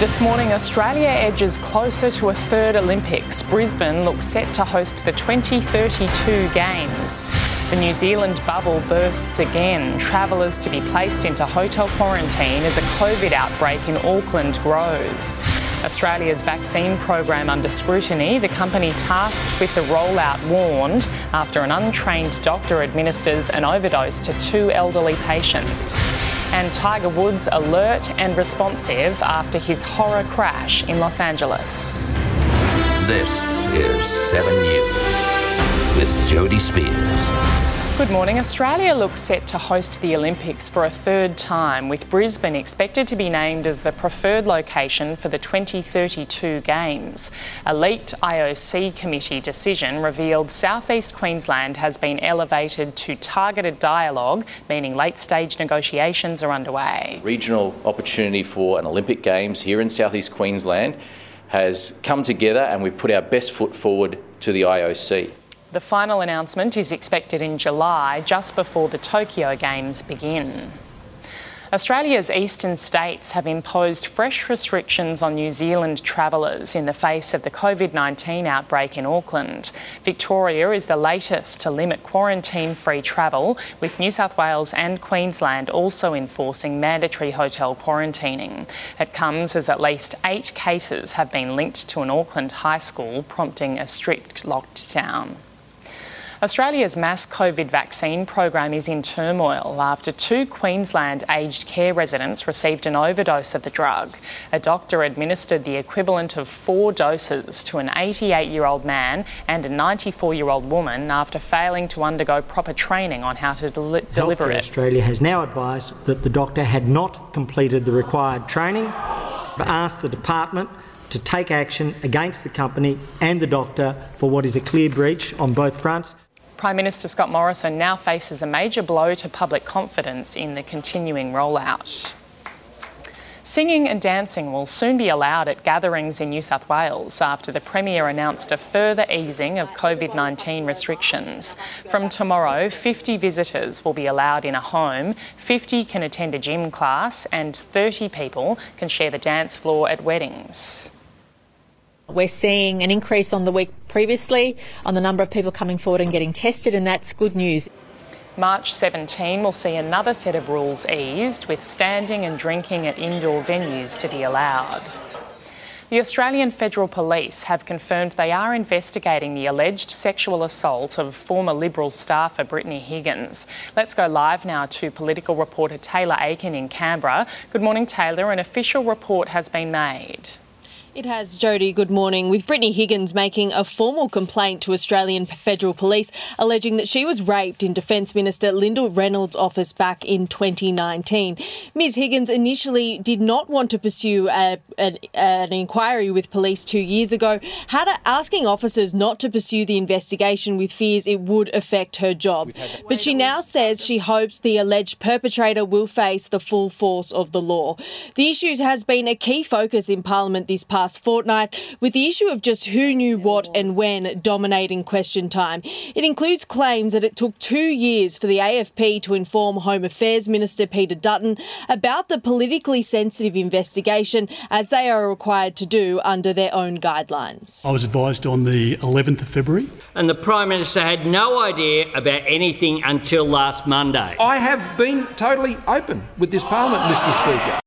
This morning, Australia edges closer to a third Olympics. Brisbane looks set to host the 2032 Games. The New Zealand bubble bursts again. Travellers to be placed into hotel quarantine as a COVID outbreak in Auckland grows. Australia's vaccine program under scrutiny. The company tasked with the rollout warned after an untrained doctor administers an overdose to 2 elderly patients. And Tiger Woods alert and responsive after his horror crash in Los Angeles. This is 7 News with Jodie Spears. Good morning. Australia looks set to host the Olympics for a third time, with Brisbane expected to be named as the preferred location for the 2032 Games. A leaked IOC committee decision revealed South East Queensland has been elevated to targeted dialogue, meaning late-stage negotiations are underway. Regional opportunity for an Olympic Games here in South East Queensland has come together, and we've put our best foot forward to the IOC. The final announcement is expected in July, just before the Tokyo Games begin. Australia's eastern states have imposed fresh restrictions on New Zealand travellers in the face of the COVID-19 outbreak in Auckland. Victoria is the latest to limit quarantine-free travel, with New South Wales and Queensland also enforcing mandatory hotel quarantining. It comes as at least 8 cases have been linked to an Auckland high school, prompting a strict lockdown. Australia's mass COVID vaccine program is in turmoil after 2 Queensland aged care residents received an overdose of the drug. A doctor administered the equivalent of 4 doses to an 88-year-old man and a 94-year-old woman after failing to undergo proper training on how to deliver it. Healthcare Australia has now advised that the doctor had not completed the required training, but asked the department to take action against the company and the doctor for what is a clear breach on both fronts. Prime Minister Scott Morrison now faces a major blow to public confidence in the continuing rollout. Singing and dancing will soon be allowed at gatherings in New South Wales after the Premier announced a further easing of COVID-19 restrictions. From tomorrow, 50 visitors will be allowed in a home, 50 can attend a gym class, and 30 people can share the dance floor at weddings. We're seeing an increase on the week previously on the number of people coming forward and getting tested, and that's good news. March 17 will see another set of rules eased, with standing and drinking at indoor venues to be allowed. The Australian Federal Police have confirmed they are investigating the alleged sexual assault of former Liberal staffer Brittany Higgins. Let's go live now to political reporter Taylor Aiken in Canberra. Good morning, Taylor. An official report has been made. It has, Jodie. Good morning. With Brittany Higgins making a formal complaint to Australian Federal Police alleging that she was raped in Defence Minister Linda Reynolds' office back in 2019. Ms Higgins initially did not want to pursue an inquiry with police 2 years ago, asking officers not to pursue the investigation with fears it would affect her job. But she now says she hopes the alleged perpetrator will face the full force of the law. The issue has been a key focus in Parliament this past past fortnight, with the issue of just who knew what and when dominating question time. It includes claims that it took 2 years for the AFP to inform Home Affairs Minister Peter Dutton about the politically sensitive investigation, as they are required to do under their own guidelines. I was advised on the 11th of February. And the Prime Minister had no idea about anything until last Monday. I have been totally open with this Parliament, Mr. Speaker.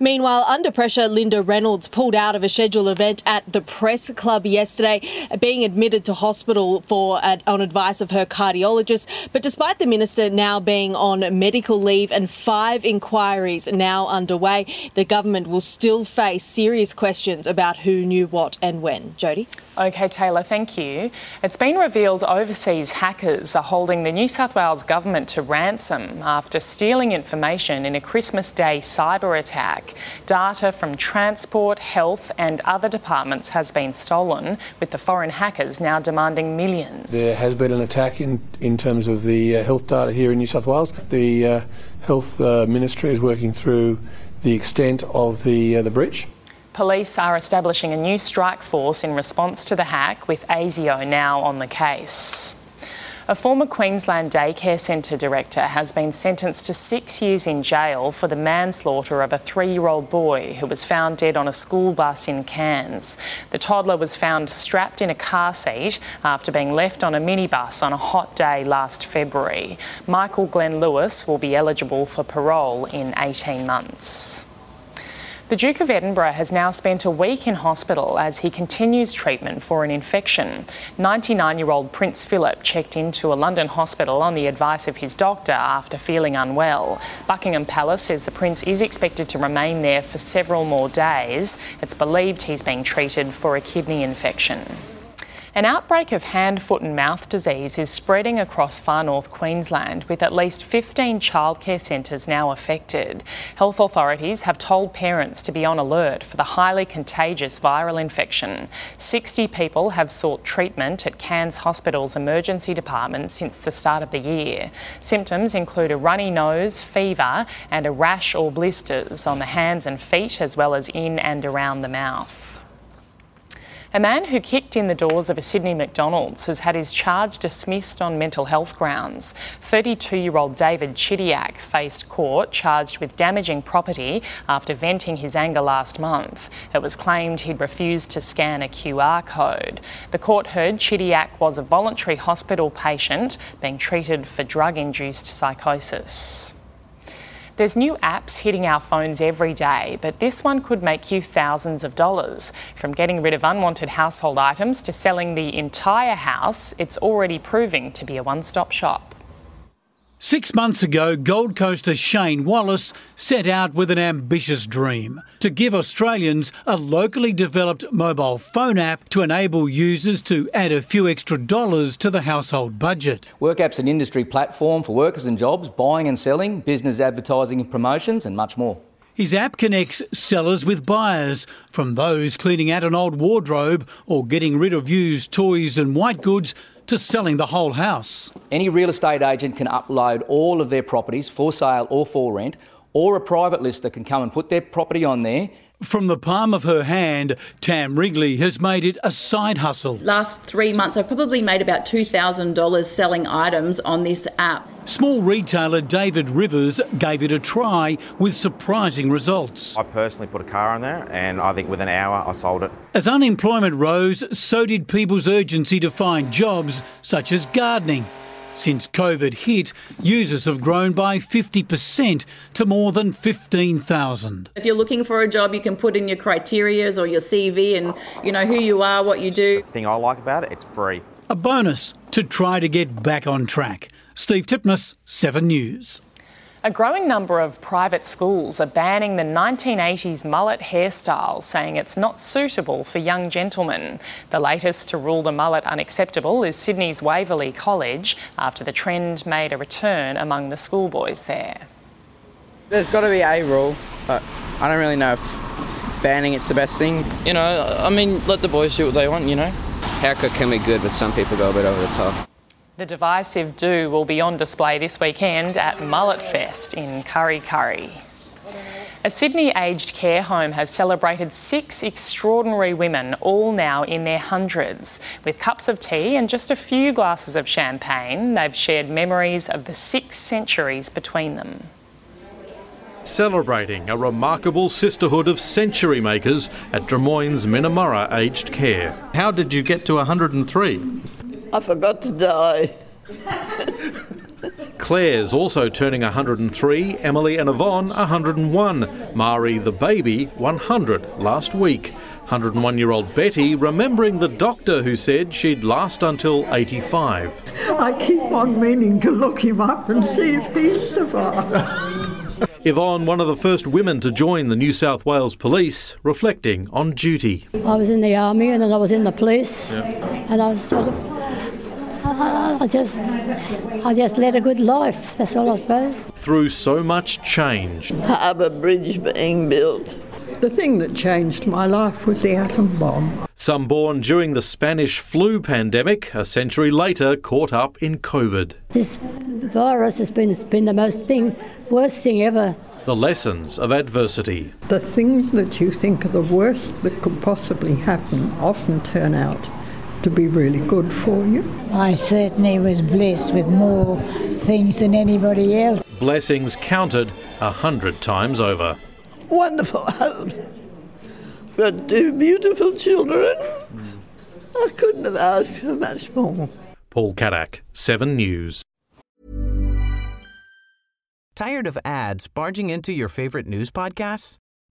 Meanwhile, under pressure, Linda Reynolds pulled out of a scheduled event at the Press Club yesterday, being admitted to hospital on advice of her cardiologist. But despite the minister now being on medical leave and 5 inquiries now underway, the government will still face serious questions about who knew what and when. Jodie? OK, Taylor, thank you. It's been revealed overseas hackers are holding the New South Wales government to ransom after stealing information in a Christmas Day cyber attack. Data from transport, health and other departments has been stolen, with the foreign hackers now demanding millions. There has been an attack in terms of the health data here in New South Wales. The Health Ministry is working through the extent of the breach. Police are establishing a new strike force in response to the hack, with ASIO now on the case. A former Queensland daycare centre director has been sentenced to 6 years in jail for the manslaughter of a 3-year-old boy who was found dead on a school bus in Cairns. The toddler was found strapped in a car seat after being left on a minibus on a hot day last February. Michael Glenn Lewis will be eligible for parole in 18 months. The Duke of Edinburgh has now spent a week in hospital as he continues treatment for an infection. 99-year-old Prince Philip checked into a London hospital on the advice of his doctor after feeling unwell. Buckingham Palace says the Prince is expected to remain there for several more days. It's believed he's being treated for a kidney infection. An outbreak of hand, foot and mouth disease is spreading across far north Queensland, with at least 15 childcare centres now affected. Health authorities have told parents to be on alert for the highly contagious viral infection. 60 people have sought treatment at Cairns Hospital's emergency department since the start of the year. Symptoms include a runny nose, fever and a rash or blisters on the hands and feet, as well as in and around the mouth. A man who kicked in the doors of a Sydney McDonald's has had his charge dismissed on mental health grounds. 32-year-old David Chidiak faced court charged with damaging property after venting his anger last month. It was claimed he'd refused to scan a QR code. The court heard Chidiak was a voluntary hospital patient being treated for drug-induced psychosis. There's new apps hitting our phones every day, but this one could make you thousands of dollars. From getting rid of unwanted household items to selling the entire house, it's already proving to be a one-stop shop. 6 months ago, Gold Coaster Shane Wallace set out with an ambitious dream: to give Australians a locally developed mobile phone app to enable users to add a few extra dollars to the household budget. WorkApp's an industry platform for workers and jobs, buying and selling, business advertising and promotions, and much more. His app connects sellers with buyers, from those cleaning out an old wardrobe or getting rid of used toys and white goods to selling the whole house. Any real estate agent can upload all of their properties for sale or for rent, or a private lister can come and put their property on there. From the palm of her hand, Tam Wrigley has made it a side hustle. Last 3 months, I've probably made about $2,000 selling items on this app. Small retailer David Rivers gave it a try with surprising results. I personally put a car on there, and I think within an hour I sold it. As unemployment rose, so did people's urgency to find jobs, such as gardening. Since COVID hit, users have grown by 50% to more than 15,000. If you're looking for a job, you can put in your criteria or your CV and, you know, who you are, what you do. The thing I like about it, it's free. A bonus to try to get back on track. Steve Tippins, 7 News. A growing number of private schools are banning the 1980s mullet hairstyle, saying it's not suitable for young gentlemen. The latest to rule the mullet unacceptable is Sydney's Waverley College, after the trend made a return among the schoolboys there. There's got to be a rule, but I don't really know if banning it's the best thing. You know, I mean, let the boys do what they want, you know. Haircut can be good, but some people go a bit over the top. The divisive do will be on display this weekend at Mullet Fest in Curry Curry. A Sydney aged care home has celebrated 6 extraordinary women, all now in their hundreds. With cups of tea and just a few glasses of champagne, they've shared memories of the 6 centuries between them. Celebrating a remarkable sisterhood of century makers at Drummoyne's Minamurra Aged Care. How did you get to 103? I forgot to die. Claire's also turning 103, Emily and Yvonne 101, Mari the baby 100 last week. 101-year-old Betty remembering the doctor who said she'd last until 85. I keep on meaning to look him up and see if he's survived. Yvonne, one of the first women to join the New South Wales Police, reflecting on duty. I was in the army and then I was in the police, and I was sort of... I just led a good life, that's all I suppose. Through so much change. Harbour Bridge being built. The thing that changed my life was the atom bomb. Some born during the Spanish flu pandemic, a century later caught up in COVID. This virus has been the worst thing ever. The lessons of adversity. The things that you think are the worst that could possibly happen often turn out to be really good for you. I certainly was blessed with more things than anybody else. Blessings counted 100 times over. Wonderful husband. We had 2 beautiful children. I couldn't have asked for much more. Paul Caddack, 7 News. Tired of ads barging into your favourite news podcasts?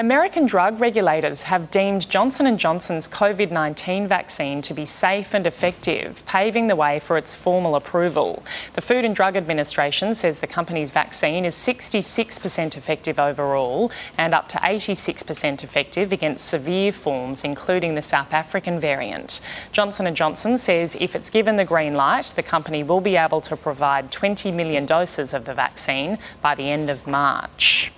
American drug regulators have deemed Johnson & Johnson's COVID-19 vaccine to be safe and effective, paving the way for its formal approval. The Food and Drug Administration says the company's vaccine is 66% effective overall and up to 86% effective against severe forms, including the South African variant. Johnson & Johnson says if it's given the green light, the company will be able to provide 20 million doses of the vaccine by the end of March.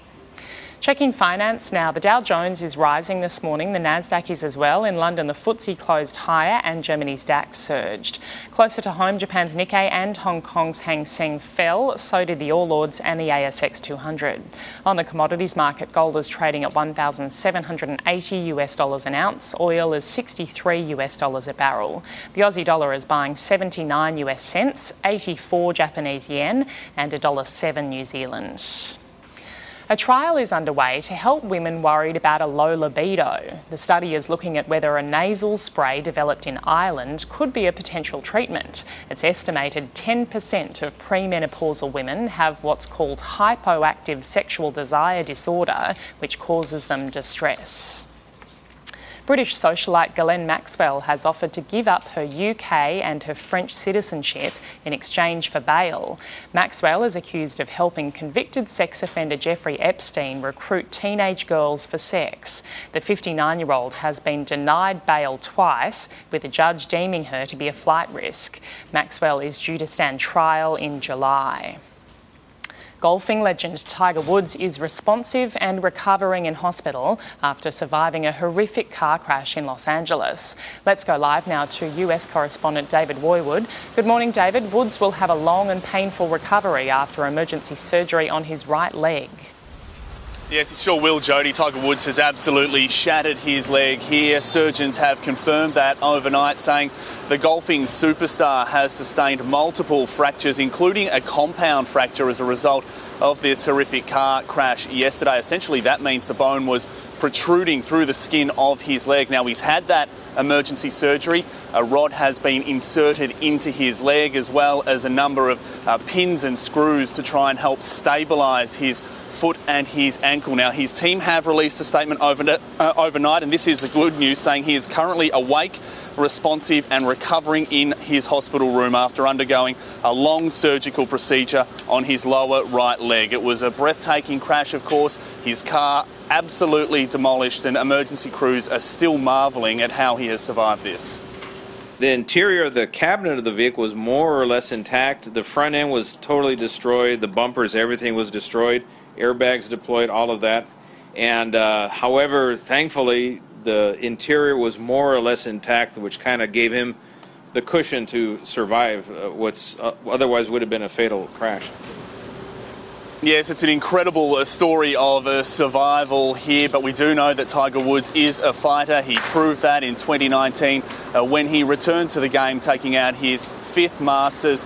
Checking finance now, the Dow Jones is rising this morning, the Nasdaq is as well. In London, the FTSE closed higher and Germany's DAX surged. Closer to home, Japan's Nikkei and Hong Kong's Hang Seng fell, so did the All Ords and the ASX 200. On the commodities market, gold is trading at $1,780 an ounce, oil is $63 a barrel. The Aussie dollar is buying 79 US cents, 84 Japanese yen and $1.07 New Zealand. A trial is underway to help women worried about a low libido. The study is looking at whether a nasal spray developed in Ireland could be a potential treatment. It's estimated 10% of premenopausal women have what's called hypoactive sexual desire disorder, which causes them distress. British socialite Ghislaine Maxwell has offered to give up her UK and her French citizenship in exchange for bail. Maxwell is accused of helping convicted sex offender Jeffrey Epstein recruit teenage girls for sex. The 59-year-old has been denied bail twice, with a judge deeming her to be a flight risk. Maxwell is due to stand trial in July. Golfing legend Tiger Woods is responsive and recovering in hospital after surviving a horrific car crash in Los Angeles. Let's go live now to US correspondent David Roywood. Good morning, David. Woods will have a long and painful recovery after emergency surgery on his right leg. Yes, it sure will, Jodie. Tiger Woods has absolutely shattered his leg here. Surgeons have confirmed that overnight, saying the golfing superstar has sustained multiple fractures, including a compound fracture as a result of this horrific car crash yesterday. Essentially, that means the bone was protruding through the skin of his leg. Now, he's had that emergency surgery. A rod has been inserted into his leg, as well as a number of pins and screws to try and help stabilise his foot and his ankle. Now, his team have released a statement overnight, and this is the good news, saying he is currently awake, responsive and recovering in his hospital room after undergoing a long surgical procedure on his lower right leg. It was a breathtaking crash, of course. His car absolutely demolished, and emergency crews are still marvelling at how he has survived this. The interior of the cabinet of the vehicle was more or less intact. The front end was totally destroyed. The bumpers, everything was destroyed. Airbags deployed, all of that. And however, thankfully, the interior was more or less intact, which kind of gave him the cushion to survive what's otherwise would have been a fatal crash. Yes, it's an incredible story of survival here, but we do know that Tiger Woods is a fighter. He proved that in 2019 when he returned to the game, taking out his fifth Masters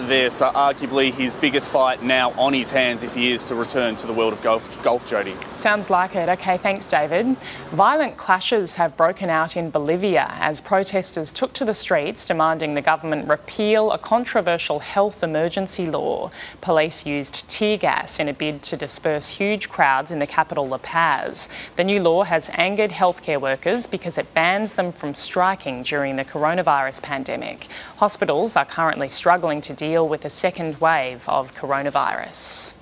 there. So arguably his biggest fight now on his hands if he is to return to the world of golf, Jodie. Sounds like it. OK, thanks, David. Violent clashes have broken out in Bolivia as protesters took to the streets demanding the government repeal a controversial health emergency law. Police used tear gas in a bid to disperse huge crowds in the capital La Paz. The new law has angered healthcare workers because it bans them from striking during the coronavirus pandemic. Hospitals are currently struggling to deal with the second wave of coronavirus.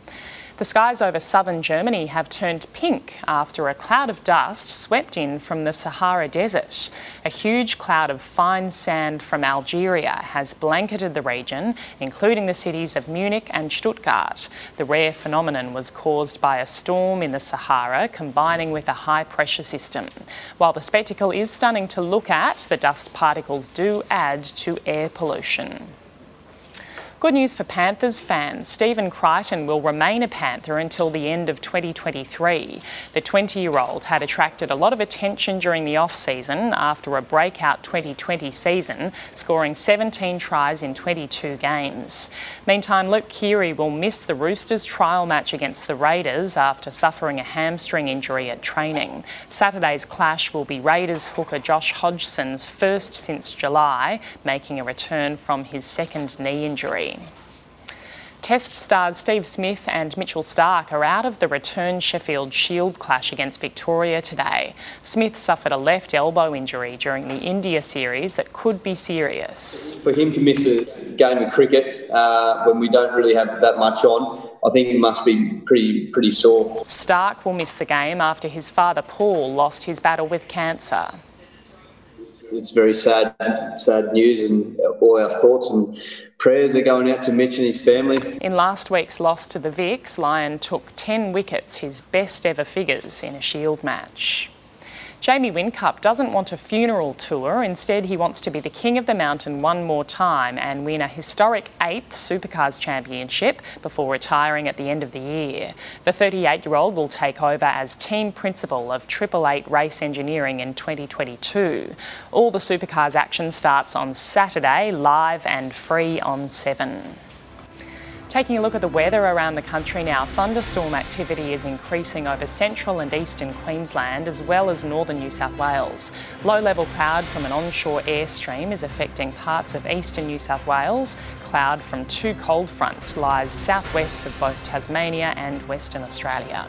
The skies over southern Germany have turned pink after a cloud of dust swept in from the Sahara Desert. A huge cloud of fine sand from Algeria has blanketed the region, including the cities of Munich and Stuttgart. The rare phenomenon was caused by a storm in the Sahara combining with a high-pressure system. While the spectacle is stunning to look at, the dust particles do add to air pollution. Good news for Panthers fans. Stephen Crichton will remain a Panther until the end of 2023. The 20-year-old had attracted a lot of attention during the off-season after a breakout 2020 season, scoring 17 tries in 22 games. Meantime, Luke Keary will miss the Roosters' trial match against the Raiders after suffering a hamstring injury at training. Saturday's clash will be Raiders hooker Josh Hodgson's first since July, making a return from his second knee injury. Test stars Steve Smith and Mitchell Starc are out of the return Sheffield Shield clash against Victoria today. Smith suffered a left elbow injury during the India series that could be serious. For him to miss a game of cricket when we don't really have that much on, I think he must be pretty sore. Starc will miss the game after his father Paul lost his battle with cancer. It's very sad news, and all our thoughts and prayers are going out to Mitch and his family. In last week's loss to the Vicks, Lyon took 10 wickets, his best ever figures in a Shield match. Jamie Wincup doesn't want a funeral tour. Instead, he wants to be the king of the mountain one more time and win a historic 8th Supercars Championship before retiring at the end of the year. The 38-year-old will take over as team principal of 888 Race Engineering in 2022. All the Supercars action starts on Saturday, live and free on 7. Taking a look at the weather around the country now, thunderstorm activity is increasing over central and eastern Queensland as well as northern New South Wales. Low-level cloud from an onshore airstream is affecting parts of eastern New South Wales. Cloud from two cold fronts lies southwest of both Tasmania and Western Australia.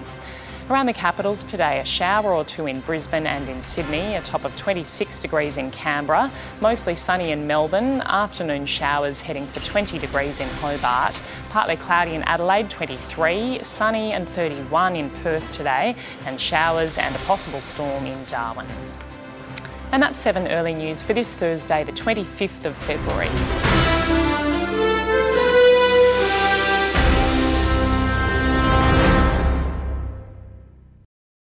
Around the capitals today, a shower or two in Brisbane and in Sydney, a top of 26 degrees in Canberra, mostly sunny in Melbourne, afternoon showers heading for 20 degrees in Hobart, partly cloudy in Adelaide, 23, sunny and 31 in Perth today, and showers and a possible storm in Darwin. And that's 7 Early News for this Thursday, the 25th of February.